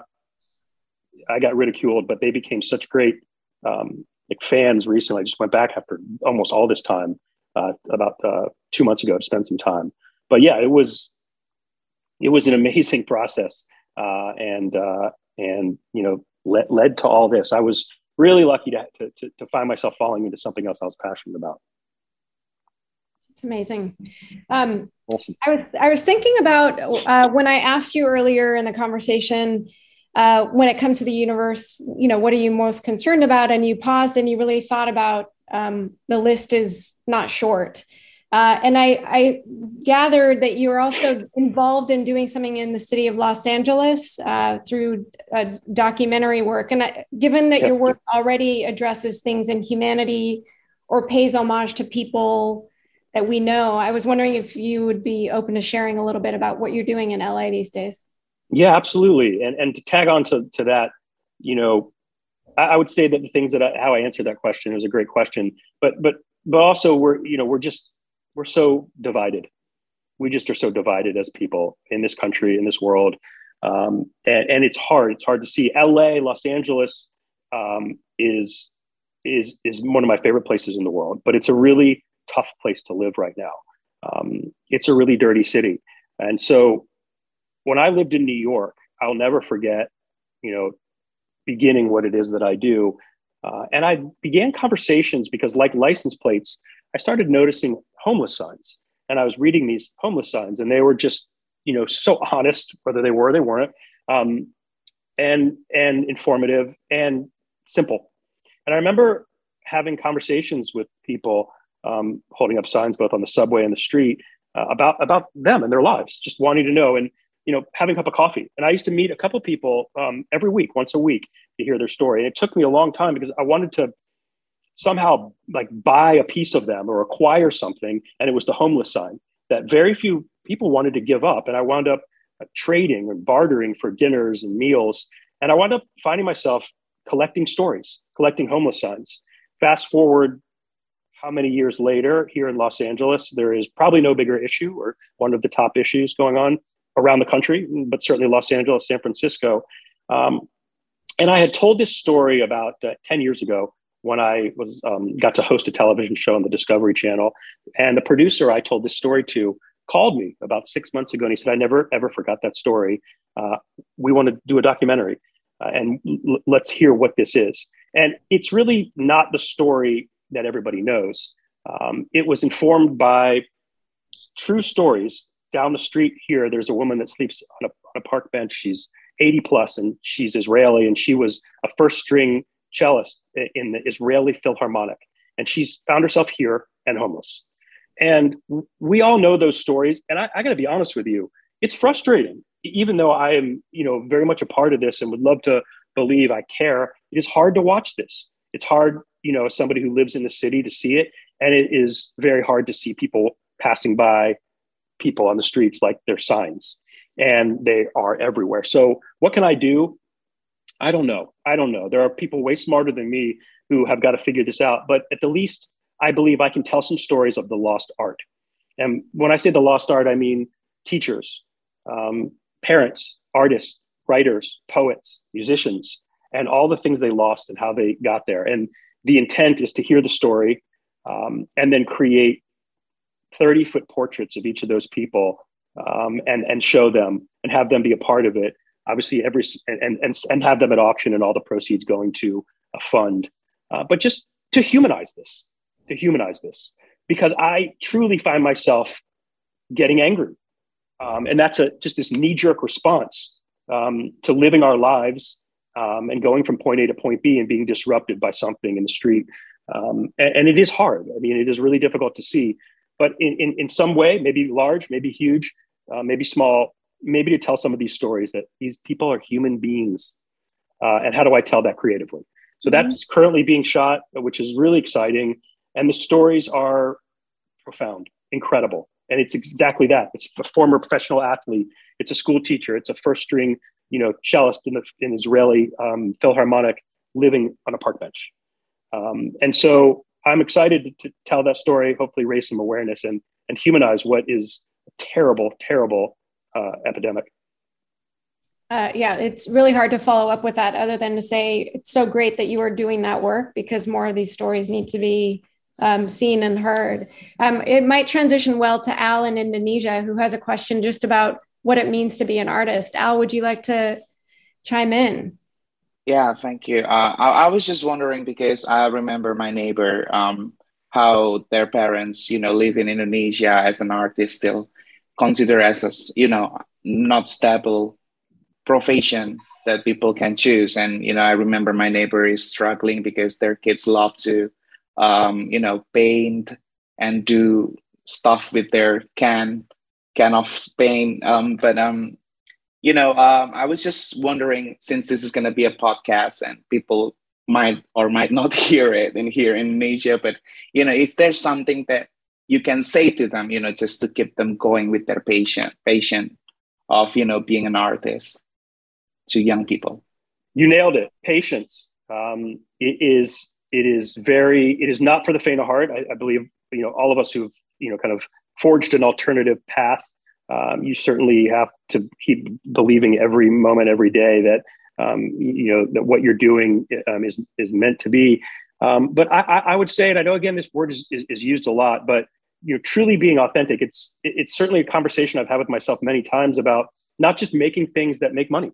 I got ridiculed, but they became such great um, like fans recently. I just went back after almost all this time, uh, about uh, two months ago, to spend some time. But yeah, it was, it was an amazing process. Uh, and, uh, And, you know, led, led to all this. I was really lucky to, to to find myself falling into something else I was passionate about. It's amazing. Um, awesome. I was I was thinking about uh, when I asked you earlier in the conversation, uh, when it comes to the universe, you know, what are you most concerned about? And you paused and you really thought about um, the list is not short. Uh, and I, I gathered that you were also involved in doing something in the city of Los Angeles uh, through uh, documentary work. And I, given that yes. your work already addresses things in humanity or pays homage to people that we know, I was wondering if you would be open to sharing a little bit about what you're doing in L A these days. Yeah, absolutely. And and to tag on to, to that, you know, I, I would say that the things that I, how I answered that question was a great question, but but but also we're you know we're just We're so divided. We just are so divided as people in this country, in this world. Um, and, and it's hard. It's hard to see. L A, Los Angeles um, is is is one of my favorite places in the world, but it's a really tough place to live right now. Um, it's a really dirty city. And so when I lived in New York, I'll never forget, you know, beginning what it is that I do. Uh, and I began conversations because, like license plates, I started noticing homeless signs, and I was reading these homeless signs, and they were just, you know, so honest, whether they were or they weren't, um, and and informative and simple. And I remember having conversations with people um, holding up signs both on the subway and the street uh, about about them and their lives, just wanting to know, and, you know, having a cup of coffee. And I used to meet a couple people um, every week, once a week, to hear their story. And it took me a long time because I wanted to somehow like buy a piece of them or acquire something. And it was the homeless sign that very few people wanted to give up. And I wound up uh, trading and bartering for dinners and meals. And I wound up finding myself collecting stories, collecting homeless signs. Fast forward how many years later, here in Los Angeles, there is probably no bigger issue or one of the top issues going on around the country, but certainly Los Angeles, San Francisco. Um, and I had told this story about uh, ten years ago when I was um, got to host a television show on the Discovery Channel. And the producer I told this story to called me about six months ago. And he said, I never, ever forgot that story. Uh, we want to do a documentary uh, and l- let's hear what this is. And it's really not the story that everybody knows. Um, it was informed by true stories. Down the street here, there's a woman that sleeps on a, on a park bench. She's eighty plus and she's Israeli, and she was a first string cellist in the Israeli Philharmonic. And she's found herself here and homeless. And we all know those stories. And I, I got to be honest with you, it's frustrating. Even though I am, you know, very much a part of this and would love to believe I care, it is hard to watch this. It's hard, you know, as somebody who lives in the city, to see it. And it is very hard to see people passing by, people on the streets like they're signs, and they are everywhere. So what can I do? I don't know. I don't know. There are people way smarter than me who have got to figure this out. But at the least, I believe I can tell some stories of the lost art. And when I say the lost art, I mean teachers, um, parents, artists, writers, poets, musicians, and all the things they lost and how they got there. And the intent is to hear the story um, and then create thirty foot portraits of each of those people, um, and, and show them and have them be a part of it. Obviously every, and, and, and have them at auction and all the proceeds going to a fund, uh, but just to humanize this, to humanize this, because I truly find myself getting angry. Um, and that's a, just this knee jerk response, um, to living our lives, um, and going from point A to point B and being disrupted by something in the street. Um, and, and it is hard. I mean, it is really difficult to see. But in, in, in some way, maybe large, maybe huge, uh, maybe small, maybe to tell some of these stories that these people are human beings. Uh, and how do I tell that creatively? So mm-hmm. That's currently being shot, which is really exciting. And the stories are profound, incredible. And it's exactly that. It's a former professional athlete. It's a school teacher. It's a first string, you know, cellist in the in Israeli um, Philharmonic living on a park bench. Um, and so I'm excited to tell that story, hopefully raise some awareness and, and humanize what is a terrible, terrible uh, epidemic. Uh, yeah, it's really hard to follow up with that other than to say it's so great that you are doing that work, because more of these stories need to be um, seen and heard. Um, it might transition well to Al in Indonesia, who has a question just about what it means to be an artist. Al, would you like to chime in? Yeah, thank you. Uh, I, I was just wondering, because I remember my neighbor, um, how their parents, you know, live in Indonesia as an artist, still consider as a, you know, not stable profession that people can choose. And, you know, I remember my neighbor is struggling because their kids love to, um, you know, paint and do stuff with their can, can of paint. Um, but, um, You know, um, I was just wondering, since this is going to be a podcast and people might or might not hear it in here in Indonesia, but, you know, is there something that you can say to them, you know, just to keep them going with their passion, passion of, you know, being an artist to young people? You nailed it. Patience. Um, it is, it is very, it is not for the faint of heart. I, I believe, you know, all of us who've, you know, kind of forged an alternative path. Um, you certainly have to keep believing every moment, every day that, um, you know, that what you're doing um, is, is meant to be. Um, but I, I would say, and I know, again, this word is, is, is used a lot, but you know, truly being authentic, it's, it's certainly a conversation I've had with myself many times about not just making things that make money,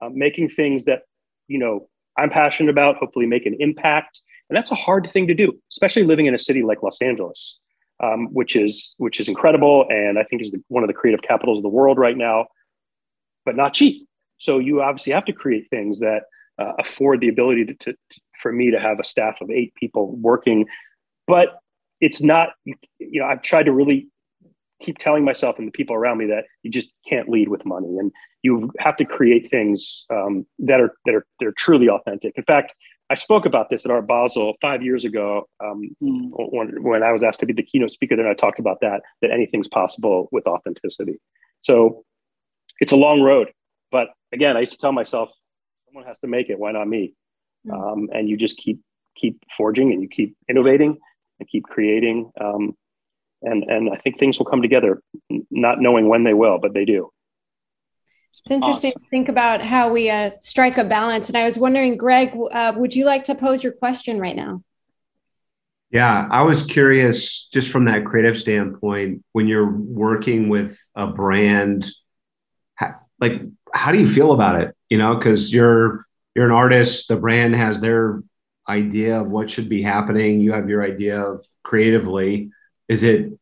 uh, making things that, you know, I'm passionate about, hopefully make an impact. And that's a hard thing to do, especially living in a city like Los Angeles, um, which is, which is incredible. And I think is the, one of the creative capitals of the world right now, but not cheap. So you obviously have to create things that uh, afford the ability to, to, for me to have a staff of eight people working, but it's not, you know, I've tried to really keep telling myself and the people around me that you just can't lead with money, and you have to create things um, that are, that are, that are truly authentic. In fact, I spoke about this at Art Basel five years ago um, mm. when, when I was asked to be the keynote speaker there, and I talked about that, that anything's possible with authenticity. So it's a long road, but again, I used to tell myself, someone has to make it. Why not me? Mm. Um, and you just keep, keep forging, and you keep innovating, and keep creating. Um, and, and I think things will come together, not knowing when they will, but they do. It's interesting awesome. to think about how we uh, strike a balance. And I was wondering, Greg, uh, would you like to pose your question right now? Yeah, I was curious, just from that creative standpoint, when you're working with a brand, how, like, how do you feel about it? You know, because you're, you're an artist, the brand has their idea of what should be happening. You have your idea of creatively. Is it,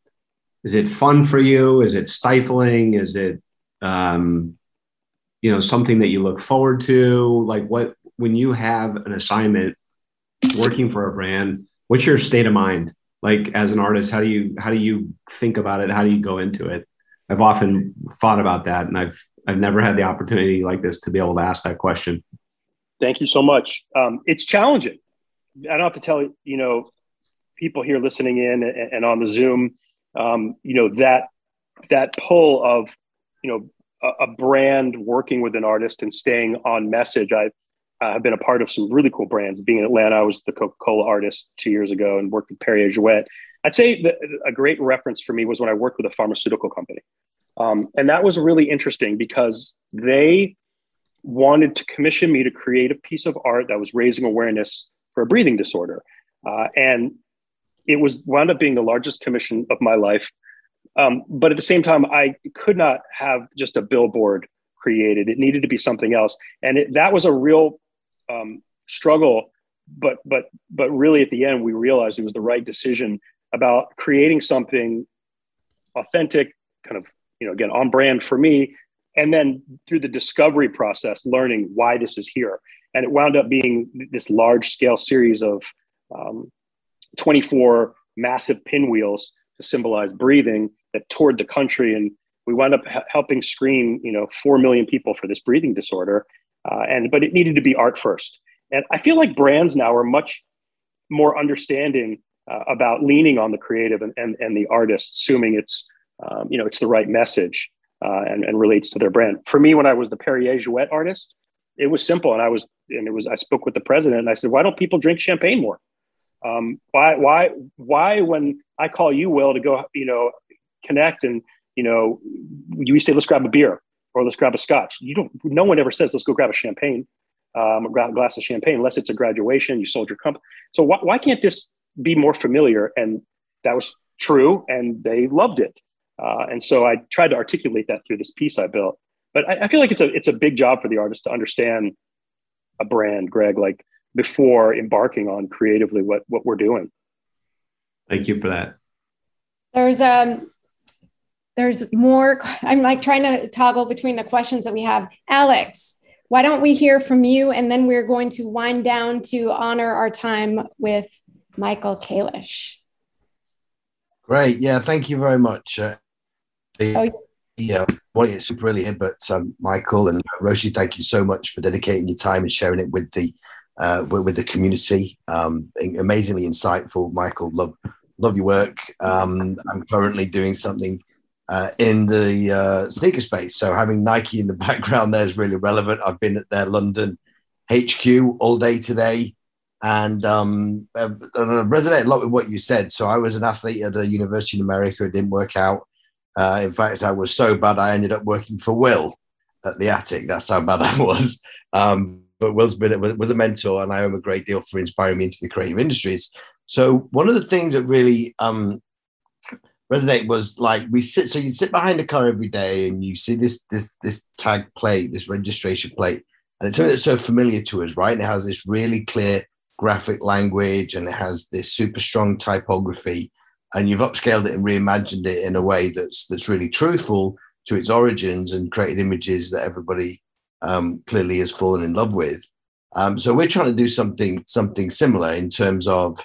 is it fun for you? Is it stifling? Is it, um, you know, something that you look forward to? Like, what, when you have an assignment working for a brand, what's your state of mind? Like, as an artist, how do you, how do you think about it? How do you go into it? I've often thought about that, and I've, I've never had the opportunity like this to be able to ask that question. Thank you so much. Um, it's challenging. I don't have to tell, you know, people here listening in and, and on the Zoom, um, you know, that, that pull of, you know, a brand working with an artist and staying on message. I have uh, been a part of some really cool brands. Being in Atlanta, I was the Coca-Cola artist two years ago and worked with Perrier Jouet. I'd say that a great reference for me was when I worked with a pharmaceutical company. Um, and that was really interesting because they wanted to commission me to create a piece of art that was raising awareness for a breathing disorder. Uh, and it was wound up being the largest commission of my life. Um, but at the same time, I could not have just a billboard created. It needed to be something else. And it, that was a real um, struggle. But but but really, at the end, we realized it was the right decision about creating something authentic, kind of, you know, again, on brand for me. And then through the discovery process, learning why this is here. And it wound up being this large scale series of um, twenty-four massive pinwheels to symbolize breathing that toured the country. And we wound up ha- helping screen, you know, four million people for this breathing disorder. Uh, and, but it needed to be art first. And I feel like brands now are much more understanding uh, about leaning on the creative and, and, and the artist, assuming it's, um, you know, it's the right message uh, and, and relates to their brand. For me, when I was the Perrier Jouet artist, it was simple. And I was, and it was, I spoke with the president and I said, why don't people drink champagne more? Um, why, why, why, when I call you, Will, to go, you know, connect and, you know, you say, let's grab a beer or let's grab a scotch. You don't, no one ever says, let's go grab a champagne, um, or grab a glass of champagne, unless it's a graduation, you sold your company. So why, why can't this be more familiar? And that was true. And they loved it. Uh, and so I tried to articulate that through this piece I built, but I, I feel like it's a, it's a big job for the artist to understand a brand, Greg, like, before embarking on creatively what, what we're doing. Thank you for that. There's um, there's more. I'm like trying to toggle between the questions that we have. Alex, why don't we hear from you? And then we're going to wind down to honor our time with Michael Kalish. Great. Yeah, thank you very much. Uh, the, oh, yeah. Yeah, well, it's really here, but um, Michael and Roshi, thank you so much for dedicating your time and sharing it with the Uh, with the community. Um, amazingly insightful, Michael. Love, love your work. Um, I'm currently doing something uh, in the uh, sneaker space, so having Nike in the background there is really relevant. I've been at their London H Q all day today, and um, I resonated a lot with what you said. So I was an athlete at a university in America. It didn't work out. Uh, in fact, I was so bad I ended up working for Will at the Attic. That's how bad I was. Um, but Will's been was a mentor, and I owe him a great deal for inspiring me into the creative industries. So one of the things that really um, resonated was like we sit. So you sit behind a car every day, and you see this this this tag plate, this registration plate, and it's something that's so familiar to us, right? And it has this really clear graphic language, and it has this super strong typography, and you've upscaled it and reimagined it in a way that's that's really truthful to its origins and created images that everybody um, clearly has fallen in love with. Um, so we're trying to do something something similar in terms of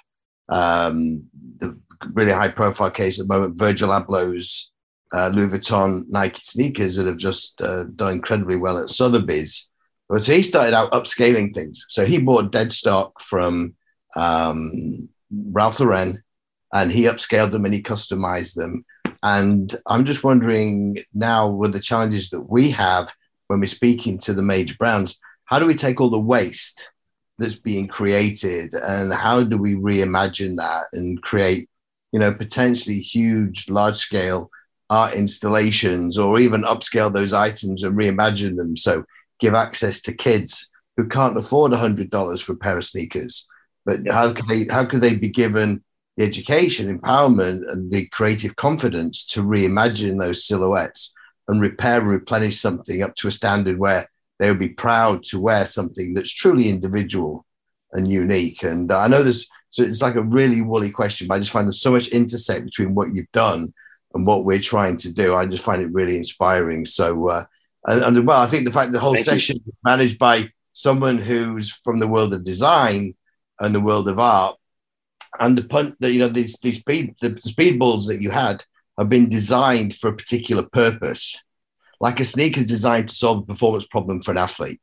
um, the really high profile case at the moment, Virgil Abloh's uh, Louis Vuitton Nike sneakers that have just uh, done incredibly well at Sotheby's. But so he started out upscaling things. So he bought dead stock from um, Ralph Lauren, and he upscaled them and he customized them. And I'm just wondering now, with the challenges that we have when we're speaking to the major brands, how do we take all the waste that's being created and how do we reimagine that and create, you know, potentially huge, large-scale art installations, or even upscale those items and reimagine them? So give access to kids who can't afford one hundred dollars for a pair of sneakers. But how can they, how could they be given the education, empowerment, and the creative confidence to reimagine those silhouettes and repair and replenish something up to a standard where they would be proud to wear something that's truly individual and unique? And I know this, so it's like a really woolly question, but I just find there's so much intersect between what you've done and what we're trying to do. I just find it really inspiring. So, uh, and, and well, I think the fact the whole Thank session you. is managed by someone who's from the world of design and the world of art, and the punt that, you know, these these speed the speedballs that you had have been designed for a particular purpose. Like a sneaker is designed to solve a performance problem for an athlete.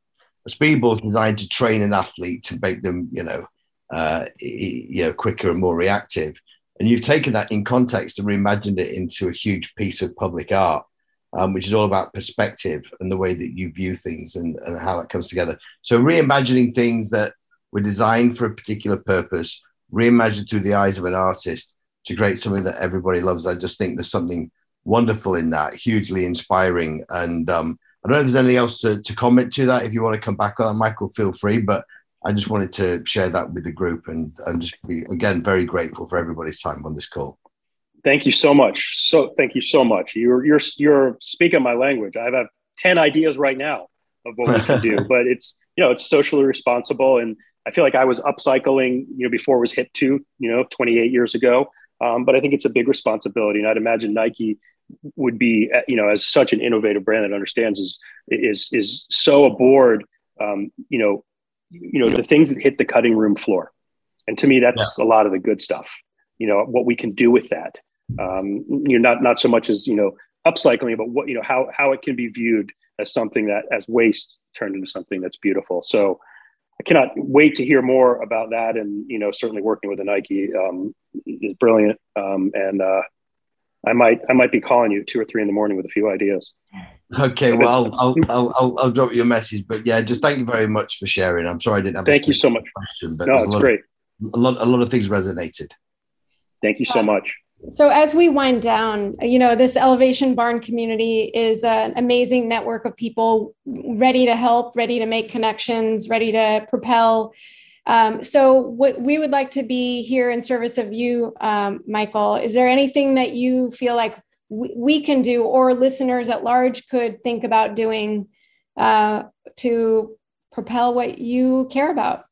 A speedball is designed to train an athlete to make them, you know, uh, you know, quicker and more reactive. And you've taken that in context and reimagined it into a huge piece of public art, um, which is all about perspective and the way that you view things and, and how that comes together. So reimagining things that were designed for a particular purpose, reimagined through the eyes of an artist to create something that everybody loves. I just think there's something wonderful in that, hugely inspiring. And um, I don't know if there's anything else to, to comment to that. If you want to come back on that, Michael, feel free. But I just wanted to share that with the group. And I'm just, again, very grateful for everybody's time on this call. Thank you so much. So thank you so much. You're, you're, you're speaking my language. I have ten ideas right now of what we can do, but it's, you know, it's socially responsible. And I feel like I was upcycling, you know, before it was hip to, you know, twenty-eight years ago. Um, but I think it's a big responsibility. And I'd imagine Nike would be, you know, as such an innovative brand that understands is, is, is so aboard, um, you know, you know, the things that hit the cutting room floor. And to me, that's yeah. a lot of the good stuff, you know, what we can do with that. Um, you know, not, not so much as, you know, upcycling, but what, you know, how, how it can be viewed as something that as waste turned into something that's beautiful. So, I cannot wait to hear more about that. And, you know, certainly working with a Nike um, is brilliant. Um, and uh, I might I might be calling you two or three in the morning with a few ideas. Okay, well, I'll, I'll, I'll, I'll drop you a message. But yeah, just thank you very much for sharing. I'm sorry I didn't have thank a you so much. Question, but no, it's great. Of, a, lot, a lot of things resonated. Thank you so much. So as we wind down, you know, this Elevation Barn community is an amazing network of people ready to help, ready to make connections, ready to propel. Um, so what we would like to be here in service of you, um, Michael, is there anything that you feel like w- we can do or listeners at large could think about doing uh, to propel what you care about?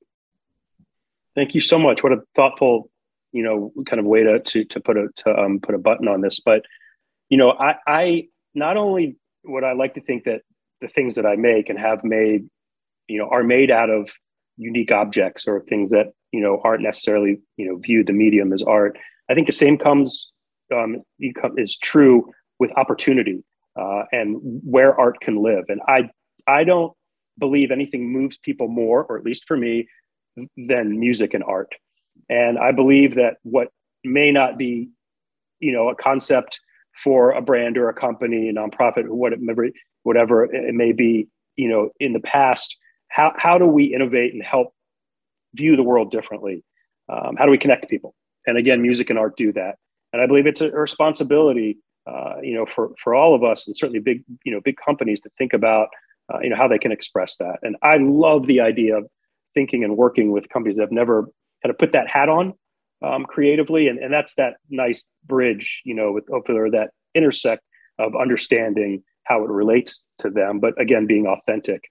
Thank you so much. What a thoughtful you know, kind of way to, to, to put a, to, um, put a button on this, but, you know, I, I, not only would I like to think that the things that I make and have made, you know, are made out of unique objects or things that, you know, aren't necessarily, you know, viewed the medium as art. I think the same comes, um, is true with opportunity, uh, and where art can live. And I, I don't believe anything moves people more, or at least for me, than music and art. And I believe that what may not be, you know, a concept for a brand or a company, a nonprofit, or whatever, whatever it may be, you know, in the past, how how do we innovate and help view the world differently? Um, how do we connect people? And again, music and art do that. And I believe it's a responsibility, uh, you know, for for all of us, and certainly big, you know, big companies to think about uh, you know, how they can express that. And I love the idea of thinking and working with companies that have never kind of put that hat on um, creatively. And, and that's that nice bridge, you know, with or that intersect of understanding how it relates to them, but again, being authentic.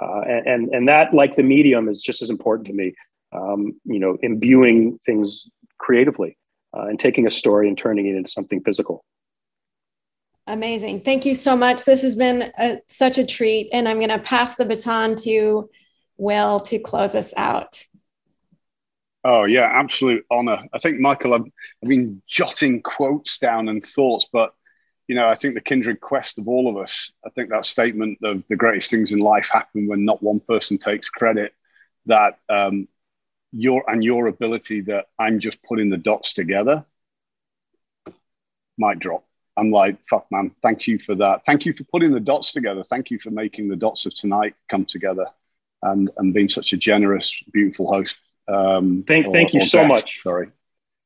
Uh, and, and, and that, like the medium, is just as important to me, um, you know, imbuing things creatively uh, and taking a story and turning it into something physical. Amazing. Thank you so much. This has been a, such a treat. And I'm going to pass the baton to Will to close us out. Oh, yeah, absolute honor. I think, Michael, I've, I've been jotting quotes down and thoughts, but, you know, I think the kindred quest of all of us, I think that statement of the greatest things in life happen when not one person takes credit, that um, your and your ability that I'm just putting the dots together, mic drop. I'm like, fuck, man, thank you for that. Thank you for putting the dots together. Thank you for making the dots of tonight come together and, and being such a generous, beautiful host. Um, thank or, thank you so guest, much. Sorry.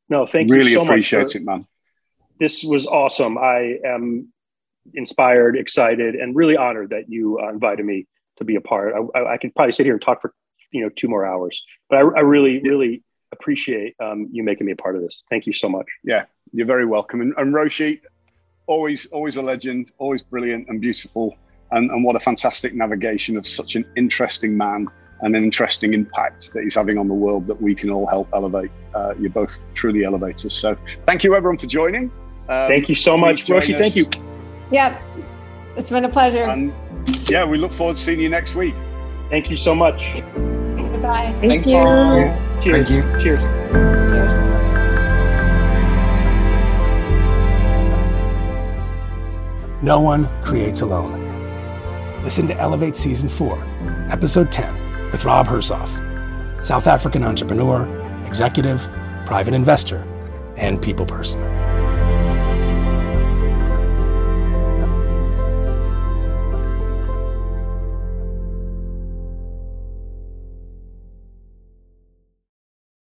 No, thank really you so much. Really appreciate it, man. This was awesome. I am inspired, excited, and really honored that you uh, invited me to be a part. I, I, I could probably sit here and talk for, you know, two more hours, but I, I really, yeah. really appreciate um, you making me a part of this. Thank you so much. Yeah, you're very welcome. And, and Roshi, Always, always a legend, always brilliant and beautiful. And, and what a fantastic navigation of such an interesting man and an interesting impact that he's having on the world that we can all help elevate. Uh, you're both truly elevators. So thank you everyone for joining. Um, thank you so much, Roshi, thank you. Yep, it's been a pleasure. And yeah, we look forward to seeing you next week. Thank you so much. Goodbye. Thank Thanks you. For... Cheers. Thank you. Cheers. Cheers. No one creates alone. Listen to Elevate Season four, Episode ten, with Rob Hershoff, South African entrepreneur, executive, private investor, and people person.